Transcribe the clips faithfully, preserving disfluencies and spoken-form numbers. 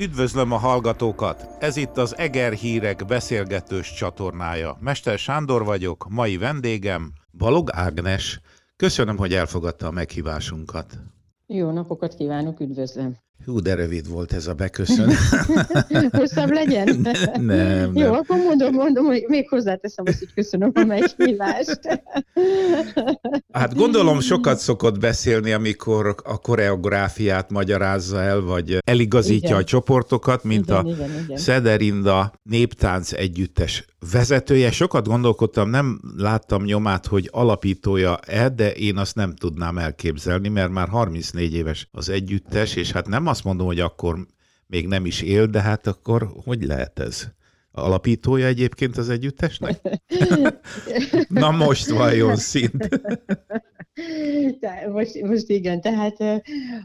Üdvözlöm a hallgatókat! Ez itt az Eger Hírek beszélgetős csatornája. Mester Sándor vagyok, mai vendégem Balog Ágnes. Köszönöm, hogy elfogadta a meghívásunkat. Jó napokat kívánok, üdvözlöm! Hú, de rövid volt ez a beköszönő. Hosszabb legyen? Nem, nem. Jó, akkor mondom, mondom, hogy még hozzáteszem azt, hogy köszönöm a meghívást. Hát gondolom sokat szokott beszélni, amikor a koreográfiát magyarázza el, vagy eligazítja igen. a csoportokat, mint igen, a igen, igen. Szederinda Néptánc Együttes vezetője. Sokat gondolkodtam, nem láttam nyomát, hogy alapítója-e, de én azt nem tudnám elképzelni, mert már harmincnégy éves az együttes, és hát nem azt mondom, hogy akkor még nem is él, de hát akkor hogy lehet ez? Alapítója egyébként az együttesnek? Na most vajon szint. most, most igen, tehát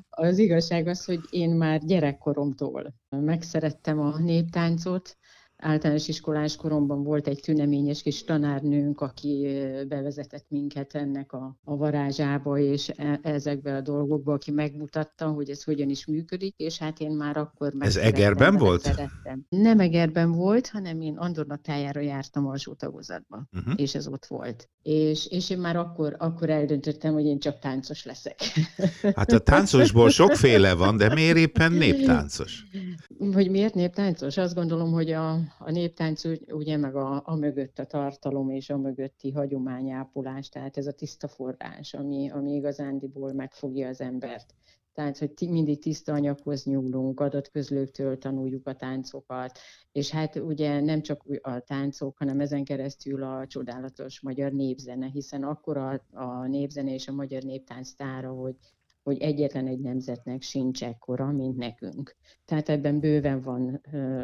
az igazság az, hogy én már gyerekkoromtól megszerettem a néptáncot. Általános iskolás koromban volt egy tüneményes kis tanárnőnk, aki bevezetett minket ennek a, a varázsába és e- ezekbe a dolgokba, aki megmutatta, hogy ez hogyan is működik, és hát én már akkor meg. Ez Egerben volt? Szerettem. Nem Egerben volt, hanem én Andornak tájára jártam alsó tagozatba, uh-huh. és ez ott volt. És, és én már akkor, akkor eldöntöttem, hogy én csak táncos leszek. Hát a táncosból sokféle van, de miért éppen néptáncos? Hogy miért néptáncos? Azt gondolom, hogy a A néptánc ugye meg a, a mögött a tartalom és a mögötti hagyományápolás, tehát ez a tiszta forrás, ami, ami igazándiból megfogja az embert. Tehát, hogy mindig tiszta anyaghoz nyúlunk, adatközlőktől tanuljuk a táncokat, és hát ugye nem csak a táncok, hanem ezen keresztül a csodálatos magyar népzene, hiszen akkora a népzene és a magyar néptánc tára, hogy hogy egyetlen egy nemzetnek sincs ekkora, mint nekünk. Tehát ebben bőven van,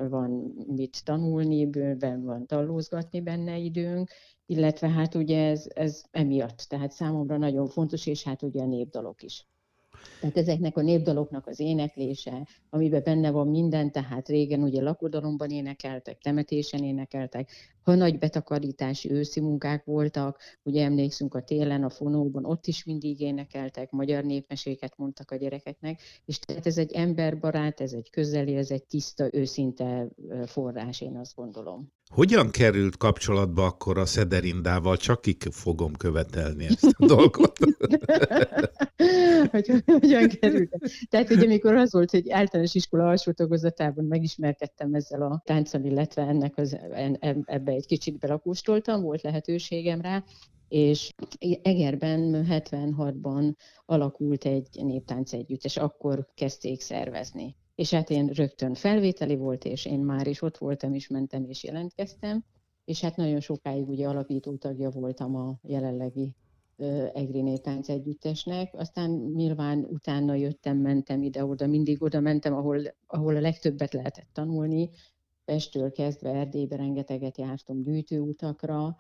van mit tanulni, bőven van tallózgatni benne időnk, illetve hát ugye ez, ez emiatt, tehát számomra nagyon fontos, és hát ugye a népdalok is. Tehát ezeknek a népdaloknak az éneklése, amiben benne van minden, tehát régen ugye lakodalomban énekeltek, temetésen énekeltek, ha nagy betakarítási őszi munkák voltak, ugye emlékszünk a télen, a fonóban, ott is mindig énekeltek, magyar népmeséket mondtak a gyerekeknek, és tehát ez egy emberbarát, ez egy közeli, ez egy tiszta, őszinte forrás, én azt gondolom. Hogyan került kapcsolatba akkor a Szederindával? Csak kik fogom követelni ezt a dolgot? Hogy, hogyan került? Tehát ugye amikor az volt, hogy általános iskola alsó tagozatában megismerkedtem ezzel a tánccal, illetve ennek az, ebbe egy kicsit belakóstoltam, volt lehetőségem rá, és Egerben hetvenhatban alakult egy néptánc együttes, akkor kezdték szervezni. És hát én rögtön felvételi volt, és én már is ott voltam, és mentem, és jelentkeztem, és hát nagyon sokáig ugye alapító tagja voltam a jelenlegi Egri Néptánc Együttesnek, aztán nyilván utána jöttem, mentem ide-oda, mindig oda mentem, ahol, ahol a legtöbbet lehetett tanulni. Pesttől kezdve Erdélybe rengeteget jártam gyűjtőutakra,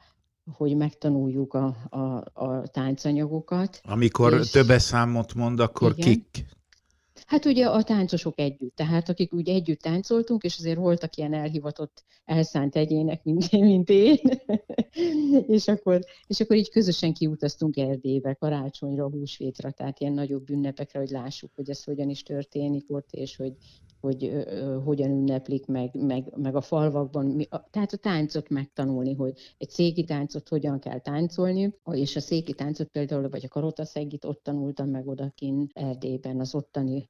hogy megtanuljuk a, a, a táncanyagokat. Amikor és... többes számot mond, akkor igen. Kik? Hát ugye a táncosok együtt, tehát akik úgy együtt táncoltunk, és azért voltak ilyen elhivatott, elszánt egyének, mint, mint én, és, akkor, és akkor így közösen kiutaztunk Erdélybe, karácsonyra, húsvétra, tehát ilyen nagyobb ünnepekre, hogy lássuk, hogy ez hogyan is történik ott, és hogy, hogy ö, hogyan ünneplik meg, meg, meg a falvakban. Tehát a táncot megtanulni, hogy egy széki táncot hogyan kell táncolni, és a széki táncot például, vagy a karotaszegit ott tanultam meg odakint Erdélyben, az ottani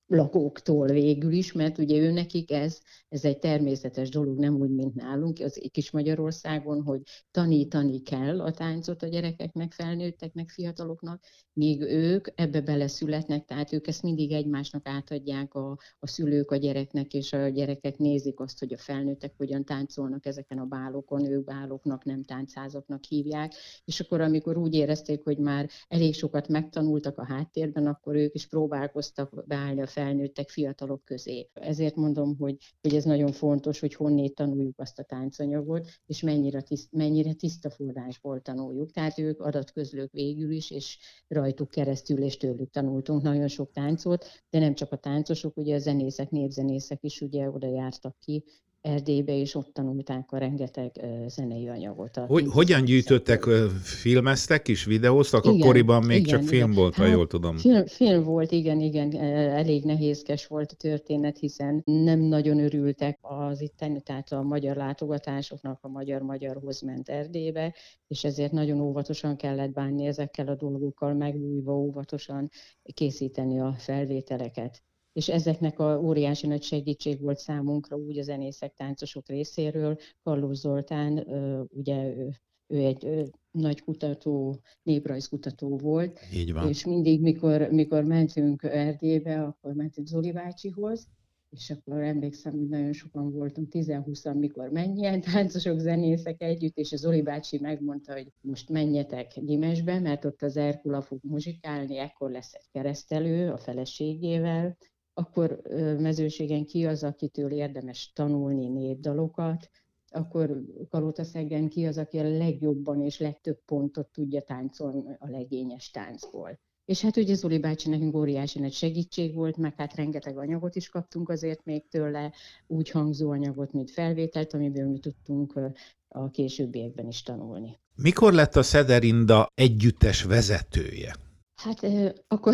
lakóktól végül is, mert ugye őnekik ez, ez egy természetes dolog, nem úgy, mint nálunk, az kis Magyarországon, hogy tanítani kell a táncot a gyerekeknek, felnőtteknek, fiataloknak, míg ők ebbe beleszületnek, tehát ők ezt mindig egymásnak átadják a, a szülők a gyereknek, és a gyerekek nézik azt, hogy a felnőttek hogyan táncolnak ezeken a bálokon, ők báloknak, nem táncházaknak hívják, és akkor amikor úgy érezték, hogy már elég sokat megtanultak a háttérben, akkor ők is próbálkoztak beállni a felnőttek, fiatalok közé. Ezért mondom, hogy, hogy ez nagyon fontos, hogy honnét tanuljuk azt a táncanyagot, és mennyire, tiszt, mennyire tiszta forrásból tanuljuk. Tehát ők adatközlők végül is, és rajtuk keresztül és tőlük tanultunk nagyon sok táncot, de nem csak a táncosok, ugye a zenészek, népzenészek is ugye oda jártak ki, Erdélybe, és ott tanulták a rengeteg zenei anyagot. Hogy, hogyan gyűjtöttek, filmeztek is, videóztak? Igen, akkoriban még igen, csak film igen. volt, hát, ha jól tudom. Film, film volt, igen, igen, elég nehézkes volt a történet, hiszen nem nagyon örültek az itteni, tehát a magyar látogatásoknak, a magyar-magyarhoz ment Erdélybe, és ezért nagyon óvatosan kellett bánni ezekkel a dolgokkal, megbújva óvatosan készíteni a felvételeket. És ezeknek a óriási nagy segítség volt számunkra úgy a zenészek, táncosok részéről. Kalló Zoltán, ugye ő, ő egy ő, nagy kutató, néprajzkutató volt, és mindig, mikor, mikor mentünk Erdélybe, akkor mentünk Zoli bácsihoz, és akkor emlékszem, hogy nagyon sokan voltunk, tíz-húsz, mikor mennyien táncosok, zenészek együtt, és a Zoli bácsi megmondta, hogy most menjetek Gyimesbe, mert ott az Erkula fog muzsikálni, ekkor lesz egy keresztelő a feleségével, akkor Mezőségen ki az, akitől érdemes tanulni népdalokat, akkor Kalótaszegen ki az, aki a legjobban és legtöbb pontot tudja táncolni a legényes táncból. És hát ugye Zoli bácsi nekünk óriási nagy segítség volt, meg hát rengeteg anyagot is kaptunk azért még tőle, úgy hangzó anyagot, mint felvételt, amiből mi tudtunk a későbbiekben is tanulni. Mikor lett a Szederinda együttes vezetője? Hát eh, akkor,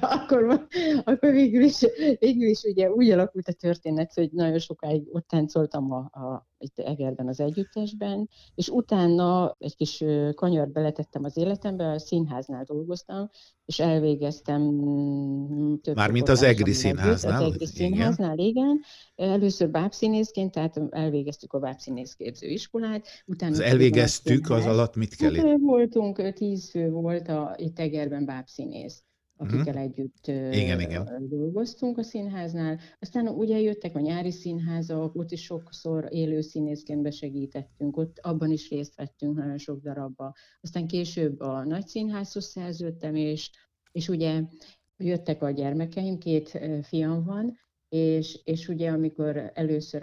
akkor, akkor végül, is, végül is ugye úgy alakult a történet, hogy nagyon sokáig ott táncoltam a, a, itt Egerben az együttesben, és utána egy kis kanyart beletettem az életembe, a színháznál dolgoztam, és elvégeztem... Mármint az EGRI színháznál? Az EGRI színháznál, igen. Először bábszínészként, tehát elvégeztük a bábszínész képzőiskolát. Utána az elvégeztük, az alatt mit kell? Hát, voltunk, tíz fő volt a, itt Egerben bábszínész, akikkel uh-huh. együtt igen, ö, igen. dolgoztunk a színháznál. Aztán ugye jöttek a nyári színházak, ott is sokszor élő színészként besegítettünk, ott abban is részt vettünk nagyon sok darabba. Aztán később a nagy színházhoz szerződtem, és, és ugye jöttek a gyermekeim, két fiam van, és, és ugye amikor először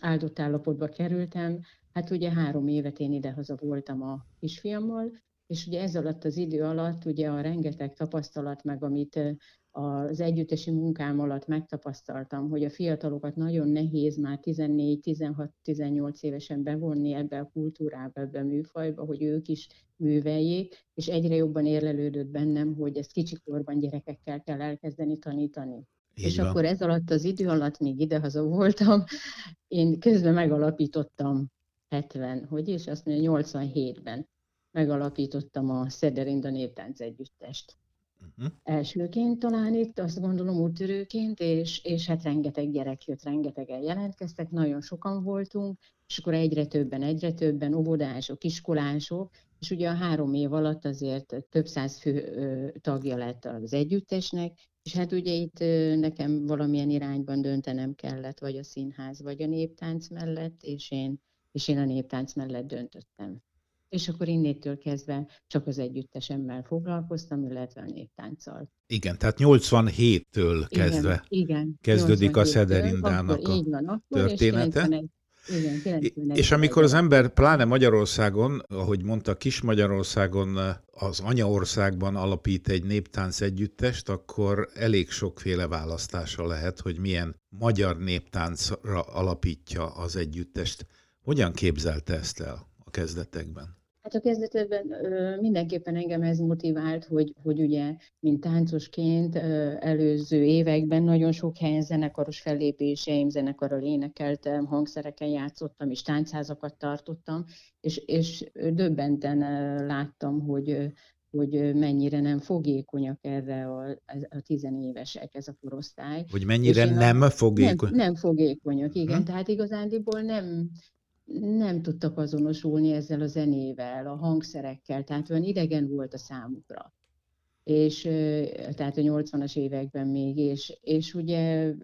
áldott állapotba kerültem, hát ugye három évet én idehaza voltam a kisfiammal, és ugye ez alatt az idő alatt ugye a rengeteg tapasztalat, meg amit az együttesi munkám alatt megtapasztaltam, hogy a fiatalokat nagyon nehéz már tizennégy, tizenhat, tizennyolc évesen bevonni ebbe a kultúrába, ebbe a műfajba, hogy ők is műveljék, és egyre jobban érlelődött bennem, hogy ezt kicsikorban gyerekekkel kell elkezdeni tanítani. Így és van. Akkor ez alatt az idő alatt, még idehaza voltam, én közben megalapítottam hetven, hogy is, azt mondja, nyolcvanhétben megalapítottam a Szederinda Néptánc Együttest. Uh-huh. Elsőként talán itt, azt gondolom úttörőként, és, és hát rengeteg gyerek jött, rengetegen jelentkeztek, nagyon sokan voltunk, és akkor egyre többen, egyre többen, óvodások, iskolások, és ugye a három év alatt azért több száz fő tagja lett az együttesnek, és hát ugye itt nekem valamilyen irányban döntenem kellett, vagy a színház, vagy a néptánc mellett, és én, és én a néptánc mellett döntöttem. És akkor innétől kezdve csak az együttesemmel foglalkoztam, illetve a néptánccal. Igen, tehát nyolcvanhéttől kezdve igen, igen, kezdődik a Szederindának akkor, a van, akkor, története. És Igen, és amikor az ember, pláne Magyarországon, ahogy mondta, Kis Magyarországon, az anyaországban alapít egy néptánc együttest, akkor elég sokféle választása lehet, hogy milyen magyar néptáncra alapítja az együttest. Hogyan képzelte ezt el a kezdetekben? Hát a kezdetekben mindenképpen engem ez motivált, hogy, hogy ugye, mint táncosként előző években nagyon sok helyen zenekaros fellépéseim, zenekarral énekeltem, hangszereken játszottam, és táncházakat tartottam, és, és döbbenten láttam, hogy, hogy mennyire nem fogékonyak erre a, a tizenévesek, ez a korosztály. Hogy mennyire nem a, fogékony? Nem, nem fogékonyak, igen. Hmm. Tehát igazándiból nem... nem tudtak azonosulni ezzel a zenével, a hangszerekkel, tehát olyan idegen volt a számukra. És tehát a nyolcvanas években még, és, és ugye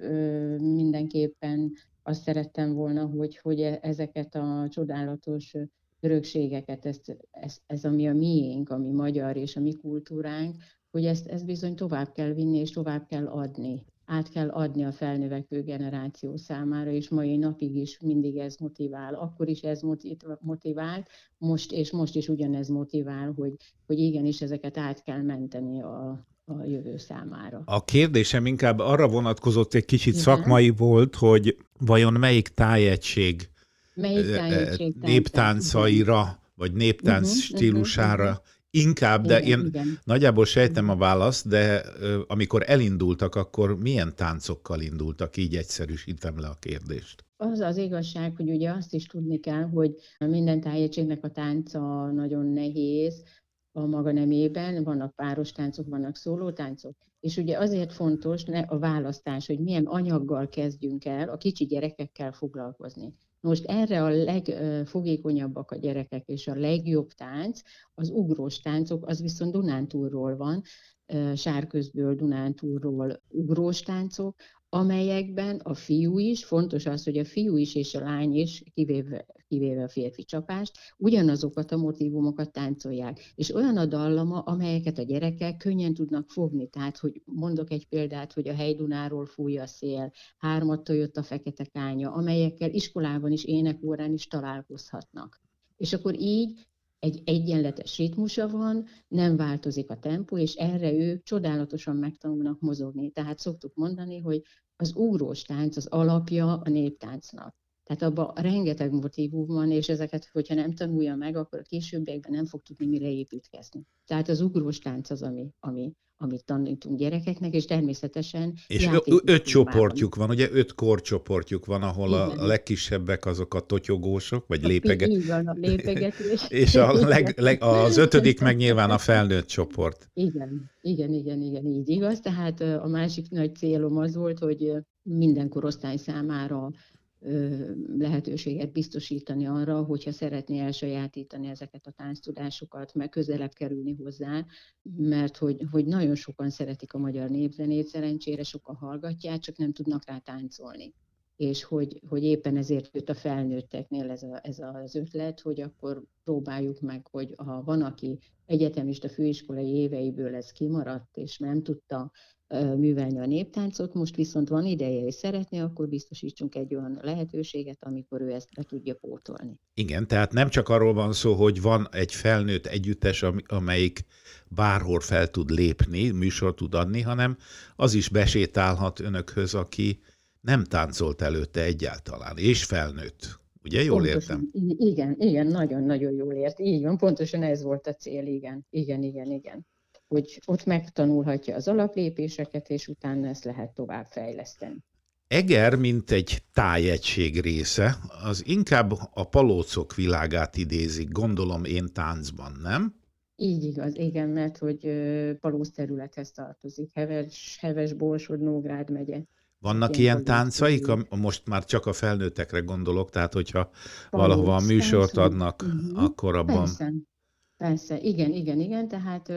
mindenképpen azt szerettem volna, hogy, hogy ezeket a csodálatos örökségeket, ez, ez, ez ami a miénk, ami magyar és a mi kultúránk, hogy ezt, ezt bizony tovább kell vinni és tovább kell adni. Át kell adni a felnövekvő generáció számára, és mai napig is mindig ez motivál. Akkor is ez motivált, most és most is ugyanez motivál, hogy, hogy igenis ezeket át kell menteni a, a jövő számára. A kérdésem inkább arra vonatkozott, egy kicsit szakmai volt, hogy vajon melyik tájegység, melyik tájegység néptáncaira, vagy néptánc uh-huh. stílusára uh-huh. inkább, de igen, én igen. nagyjából sejtem a választ, de amikor elindultak, akkor milyen táncokkal indultak? Így egyszerűsítem le a kérdést. Az az igazság, hogy ugye azt is tudni kell, hogy minden tájegységnek a tánca nagyon nehéz a maga nemében, vannak páros táncok, vannak szóló táncok. És ugye azért fontos a választás, hogy milyen anyaggal kezdjünk el a kicsi gyerekekkel foglalkozni. Most erre a legfogékonyabbak a gyerekek, és a legjobb tánc, az ugrós táncok, az viszont Dunántúlról van, Sárközből, Dunántúlról ugrós táncok, amelyekben a fiú is, fontos az, hogy a fiú is és a lány is, kivéve, kivéve a férfi csapást, ugyanazokat a motívumokat táncolják. És olyan a dallama, amelyeket a gyerekek könnyen tudnak fogni. Tehát, hogy mondok egy példát, hogy a Hely-Dunáról fúj a szél, hármattól jött a fekete kánya, amelyekkel iskolában is, énekórán is találkozhatnak. És akkor így egy egyenletes ritmusa van, nem változik a tempó, és erre ők csodálatosan megtanulnak mozogni. Tehát szoktuk mondani, hogy az ugrós tánc az alapja a néptáncnak. Tehát abban rengeteg motívum van, és ezeket, hogyha nem tanulja meg, akkor a későbbiekben nem fog tudni mire építkezni. Tehát az ugrós tánc az, ami, ami, amit tanítunk gyerekeknek, és természetesen... És öt csoportjuk van, ugye öt korcsoportjuk van, ahol igen. a legkisebbek azok a totyogósok, vagy lépegetők. Így van, a lépegetés. És a leg, leg, az ötödik meg nyilván a felnőtt csoport. Igen, igen, igen, igen, így igaz. Tehát a másik nagy célom az volt, hogy minden korosztály számára lehetőséget biztosítani arra, hogyha szeretné elsajátítani ezeket a tánctudásokat, meg közelebb kerülni hozzá, mert hogy, hogy nagyon sokan szeretik a magyar népzenét, szerencsére sokan hallgatják, csak nem tudnak rá táncolni. És hogy, hogy éppen ezért jött a felnőtteknél ez, a, ez az ötlet, hogy akkor próbáljuk meg, hogy ha van, aki egyetemista főiskolai éveiből ez kimaradt, és nem tudta művelni a néptáncot, most viszont van ideje, és szeretné, akkor biztosítsunk egy olyan lehetőséget, amikor ő ezt be tudja pótolni. Igen, tehát nem csak arról van szó, hogy van egy felnőtt együttes, amelyik bárhol fel tud lépni, műsor tud adni, hanem az is besétálhat önökhöz, aki nem táncolt előtte egyáltalán, és felnőtt. Ugye jól pontosan, értem? Igen, igen, nagyon-nagyon jól ért. Így van, pontosan ez volt a cél, igen, igen, igen, igen. Hogy ott megtanulhatja az alaplépéseket, és utána ezt lehet tovább fejleszteni. Eger, mint egy tájegység része, az inkább a palócok világát idézik, gondolom én táncban, nem? Így igaz, igen, mert hogy palóc területhez tartozik, Heves, Heves, Borsod, Nógrád megye. Vannak ilyen, ilyen táncaik, a, most már csak a felnőttekre gondolok, tehát hogyha palóc, valahova a műsort persze. adnak, uh-huh. akkor abban... Persze, persze, igen, igen, igen, tehát...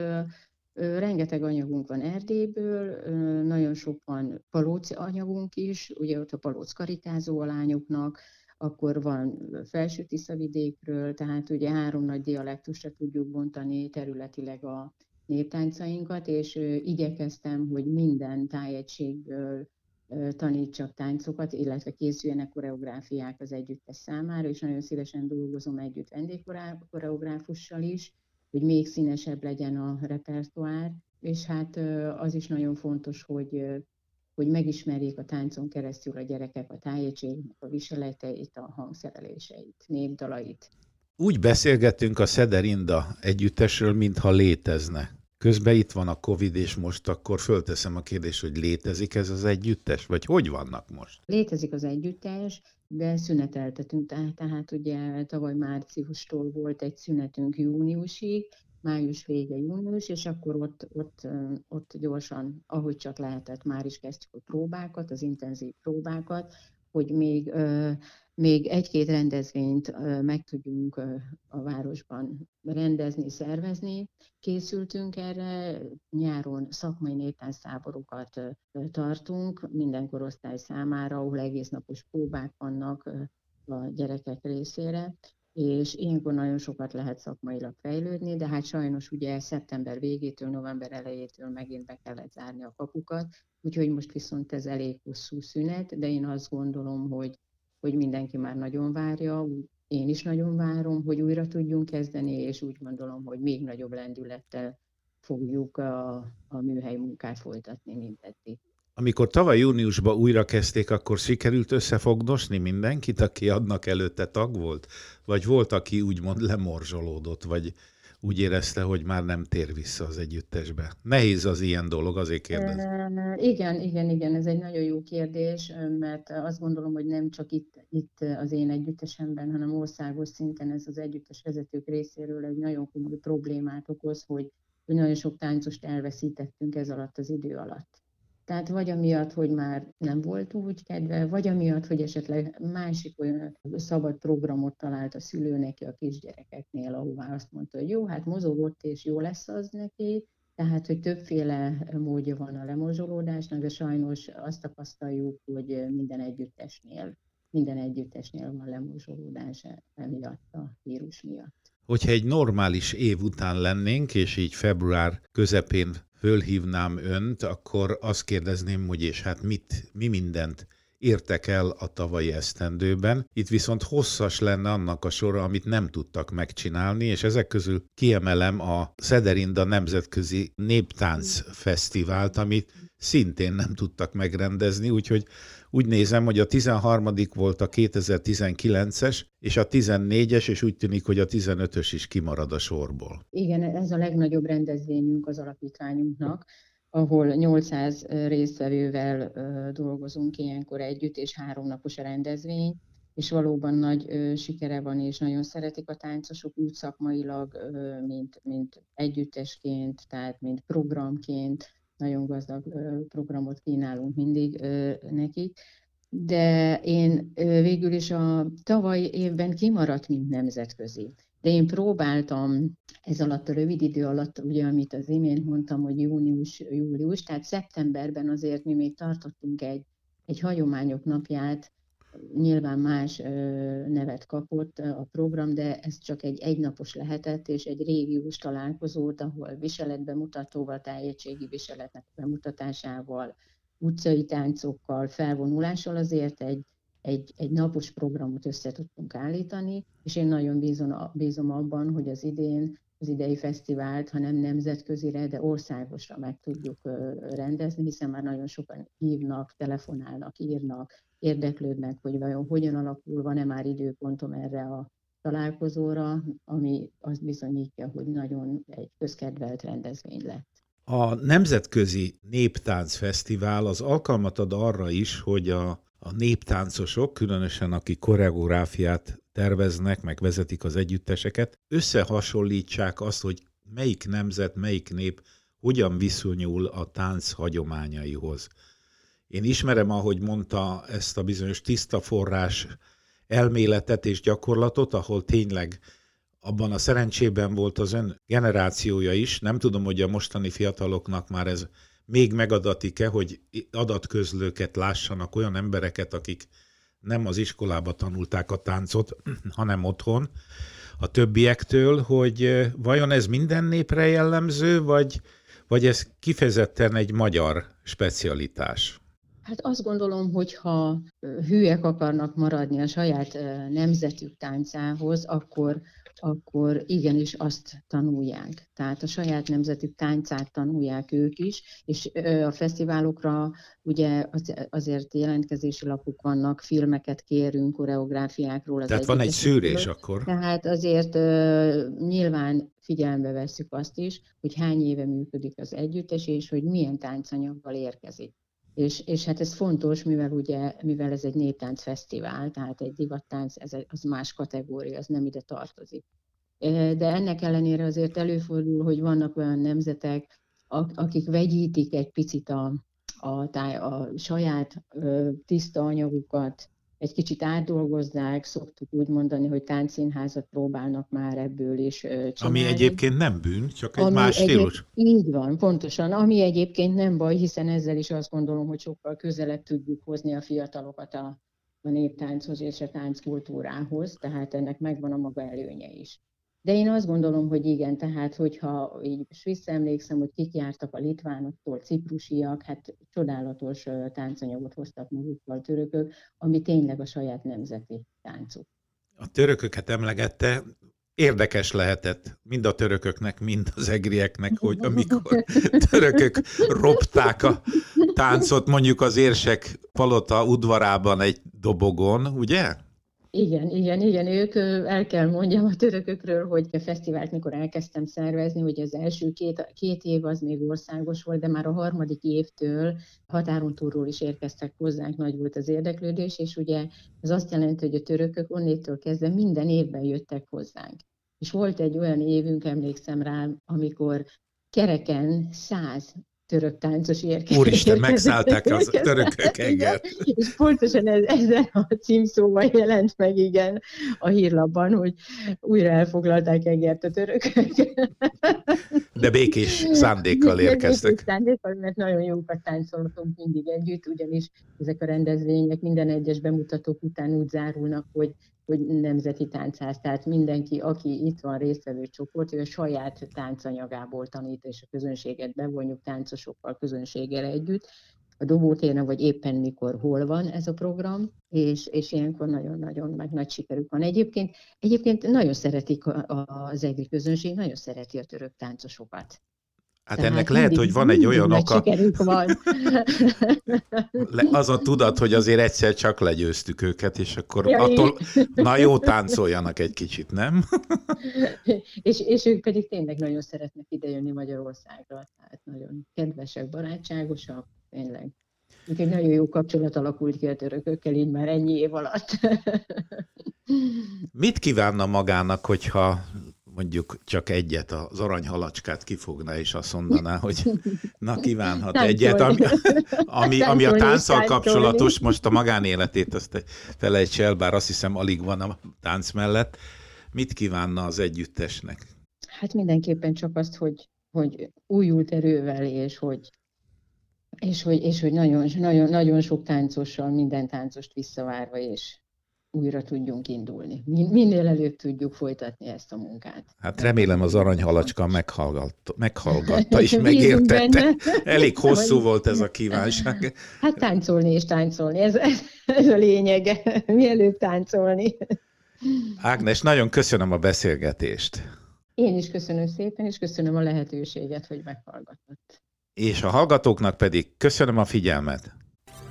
Rengeteg anyagunk van Erdélyből, nagyon sok van palóc anyagunk is, ugye ott a palóc karitázó a lányoknak, akkor van Felső-Tiszavidékről, tehát ugye három nagy dialektusra tudjuk bontani területileg a néptáncainkat, és igyekeztem, hogy minden tájegységből tanítsak táncokat, illetve készüljenek koreográfiák az együttes számára, és nagyon szívesen dolgozom együtt vendégkoreográfussal is, hogy még színesebb legyen a repertoár, és hát az is nagyon fontos, hogy, hogy megismerjék a táncon keresztül a gyerekek a tájegységnek a viseleteit, a hangszereléseit, népdalait. Úgy beszélgetünk a Szederinda együttesről, mintha létezne. Közben itt van a Covid, és most akkor fölteszem a kérdést, hogy létezik ez az együttes, vagy hogy vannak most? Létezik az együttes, de szüneteltetünk, tehát ugye tavaly márciustól volt egy szünetünk júniusig, május vége, június, és akkor ott, ott, ott gyorsan, ahogy csak lehetett, már is kezdjük a próbákat, az intenzív próbákat, hogy még, még egy-két rendezvényt meg tudjunk a városban rendezni, szervezni. Készültünk erre, nyáron szakmai néptánc táborokat tartunk minden korosztály számára, ahol egésznapos próbák vannak a gyerekek részére, és ilyenkor nagyon sokat lehet szakmailag fejlődni, de hát sajnos ugye szeptember végétől, november elejétől megint be kellett zárni a kapukat, úgyhogy most viszont ez elég hosszú szünet, de én azt gondolom, hogy, hogy mindenki már nagyon várja, én is nagyon várom, hogy újra tudjunk kezdeni, és úgy gondolom, hogy még nagyobb lendülettel fogjuk a, a műhely munkát folytatni, mint eddig. Amikor tavaly júniusban újra kezdték, akkor sikerült összefogdosni mindenkit, aki annak előtte tag volt? Vagy volt, aki úgymond lemorzsolódott, vagy úgy érezte, hogy már nem tér vissza az együttesbe? Nehéz az ilyen dolog, azért kérdezem. E, igen, igen, igen, ez egy nagyon jó kérdés, mert azt gondolom, hogy nem csak itt, itt az én együttesemben, hanem országos szinten ez az együttes vezetők részéről egy nagyon komoly problémát okoz, hogy nagyon sok táncost elveszítettünk ez alatt az idő alatt. Tehát vagy amiatt, hogy már nem volt úgy kedve, vagy amiatt, hogy esetleg másik olyan szabad programot talált a szülő neki a kisgyerekeknél, ahová azt mondta, hogy jó, hát mozogott és jó lesz az neki. Tehát, hogy többféle módja van a lemorzsolódásnak, de sajnos azt tapasztaljuk, hogy minden együttesnél, minden együttesnél van lemorzsolódás emiatt a vírus miatt. Hogyha egy normális év után lennénk, és így február közepén fölhívnám önt, akkor azt kérdezném, hogy és hát mit, mi mindent értek el a tavalyi esztendőben. Itt viszont hosszas lenne annak a sora, amit nem tudtak megcsinálni, és ezek közül kiemelem a Szederinda Nemzetközi Néptánc Fesztivált, amit szintén nem tudtak megrendezni, úgyhogy úgy nézem, hogy a tizenharmadik volt a kétezer-tizenkilences, és a tizennégyes, és úgy tűnik, hogy a tizenötös is kimarad a sorból. Igen, ez a legnagyobb rendezvényünk az alapítványunknak, ahol nyolcszáz résztvevővel dolgozunk ilyenkor együtt, és háromnapos a rendezvény, és valóban nagy sikere van, és nagyon szeretik a táncosok úgy szakmailag, mint, mint együttesként, tehát mint programként. Nagyon gazdag programot kínálunk mindig nekik, de én végül is a tavalyi évben kimaradt, mint nemzetközi. De én próbáltam ez alatt a rövid idő alatt, ugye amit az imént mondtam, hogy június, július, tehát szeptemberben azért mi még tartottunk egy, egy hagyományok napját, nyilván más nevet kapott a program, de ez csak egy egynapos lehetett, és egy régiós találkozót, ahol viseletbemutatóval, tájegységi viseletnek bemutatásával, utcai táncokkal, felvonulással azért egy, egy, egy napos programot össze tudtunk állítani, és én nagyon bízom, bízom abban, hogy az idén az idei fesztivált, hanem nemzetközire, de országosra meg tudjuk rendezni, hiszen már nagyon sokan hívnak, telefonálnak, írnak, érdeklődnek, hogy vajon hogyan alakul, van-e már időpontom erre a találkozóra, ami azt bizonyítja, hogy nagyon egy közkedvelt rendezvény lett. A Nemzetközi Néptánc Fesztivál az alkalmat ad arra is, hogy a, a néptáncosok, különösen akik koreográfiát terveznek, meg vezetik az együtteseket, összehasonlítsák azt, hogy melyik nemzet, melyik nép hogyan viszonyul a tánc hagyományaihoz. Én ismerem, ahogy mondta, ezt a bizonyos tiszta forrás elméletet és gyakorlatot, ahol tényleg abban a szerencsében volt az ön generációja is. Nem tudom, hogy a mostani fiataloknak már ez még megadatik-e, hogy adatközlőket lássanak, olyan embereket, akik nem az iskolába tanulták a táncot, hanem otthon a többiektől, hogy vajon ez minden népre jellemző, vagy, vagy ez kifejezetten egy magyar specialitás? Hát azt gondolom, hogy ha hülyek akarnak maradni a saját nemzetük táncához, akkor, akkor igenis azt tanulják. Tehát a saját nemzetük táncát tanulják ők is, és a fesztiválokra ugye azért jelentkezési lapok vannak, filmeket kérünk koreográfiákról. Tehát van egy szűrés akkor. Tehát azért nyilván figyelembe vesszük azt is, hogy hány éve működik az együttes, és hogy milyen táncanyaggal érkezik. És, és hát ez fontos, mivel, ugye, mivel ez egy néptánc fesztivál, tehát egy divattánc, ez az más kategória, az nem ide tartozik. De ennek ellenére azért előfordul, hogy vannak olyan nemzetek, akik vegyítik egy picit a, a, táj, a saját tiszta anyagukat, egy kicsit átdolgozzák, szoktuk úgy mondani, hogy táncszínházat próbálnak már ebből is csinálni. Ami egyébként nem bűn, csak egy ami más stílus. Így van, pontosan. Ami egyébként nem baj, hiszen ezzel is azt gondolom, hogy sokkal közelebb tudjuk hozni a fiatalokat a, a néptánchoz és a tánckultúrához, tehát ennek megvan a maga előnye is. De én azt gondolom, hogy igen, tehát hogyha így visszaemlékszem, hogy kik jártak a litvánoktól, ciprusiak, hát csodálatos táncanyagot hoztak magukkal a törökök, ami tényleg a saját nemzeti táncuk. A törököket emlegette, Érdekes lehetett mind a törököknek, mind az egrieknek, hogy amikor törökök ropták a táncot, mondjuk az érsek palota udvarában egy dobogon, ugye? Igen, igen, igen. Ők, el kell mondjam a törökökről, hogy a fesztivált, mikor elkezdtem szervezni, hogy az első két, két év az még országos volt, de már a harmadik évtől határon túlról is érkeztek hozzánk, nagy volt az érdeklődés, és ugye ez azt jelenti, hogy a törökök onnétől kezdve minden évben jöttek hozzánk. És volt egy olyan évünk, emlékszem rá, amikor kereken száz török táncos érkezett. Úristen, megszállták az törökök engem. És pontosan ez, ezzel a címszóval jelent meg, igen, a hírlapban, hogy újra elfoglalták Egert a törökök. De békés szándékkal érkeztek. Békés szándékkal, mert nagyon jókat táncoltunk mindig együtt, ugyanis ezek a rendezvények minden egyes bemutatók után úgy zárulnak, hogy hogy nemzeti táncház, tehát mindenki, aki itt van résztvevő csoport, ő a saját táncanyagából tanít, és a közönséget bevonjuk táncosokkal, közönséggel együtt. A dobótéren, vagy éppen mikor, hol van ez a program, és, és ilyenkor nagyon-nagyon meg nagy sikerük van. Egyébként, egyébként nagyon szeretik a, a, az egri közönség, nagyon szereti a török táncosokat. Hát tehát ennek lehet, hogy van egy olyan oka, van. Az a tudat, hogy azért egyszer csak legyőztük őket, és akkor ja, attól, na jó, táncoljanak egy kicsit, nem? és, és ők pedig tényleg nagyon szeretnek idejönni Magyarországra, tehát nagyon kedvesek, barátságosak, tényleg. Úgyhogy nagyon jó kapcsolat alakult ki a törökökkel, így már ennyi év alatt. Mit kívánna magának, hogyha mondjuk csak egyet, az aranyhalacskát kifogná, és azt mondaná, hogy na, kívánhat egyet, ami, ami, ami a tánccal kapcsolatos, most a magánéletét azt felejts el, bár azt hiszem alig van a tánc mellett. Mit kívánna az együttesnek? Hát mindenképpen csak azt, hogy, hogy újult erővel, és hogy, és hogy, és hogy nagyon, nagyon, nagyon sok táncossal, minden táncost visszavárva, és újra tudjunk indulni. Minél előbb tudjuk folytatni ezt a munkát. Hát remélem az aranyhalacska meghallgatta, meghallgatta és megértette. Elég hosszú volt ez a kívánság. Hát táncolni és táncolni, ez, ez a lényege. Mielőbb táncolni. Ágnes, nagyon köszönöm a beszélgetést. Én is köszönöm szépen, és köszönöm a lehetőséget, hogy meghallgatott. És a hallgatóknak pedig köszönöm a figyelmet.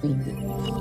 Én.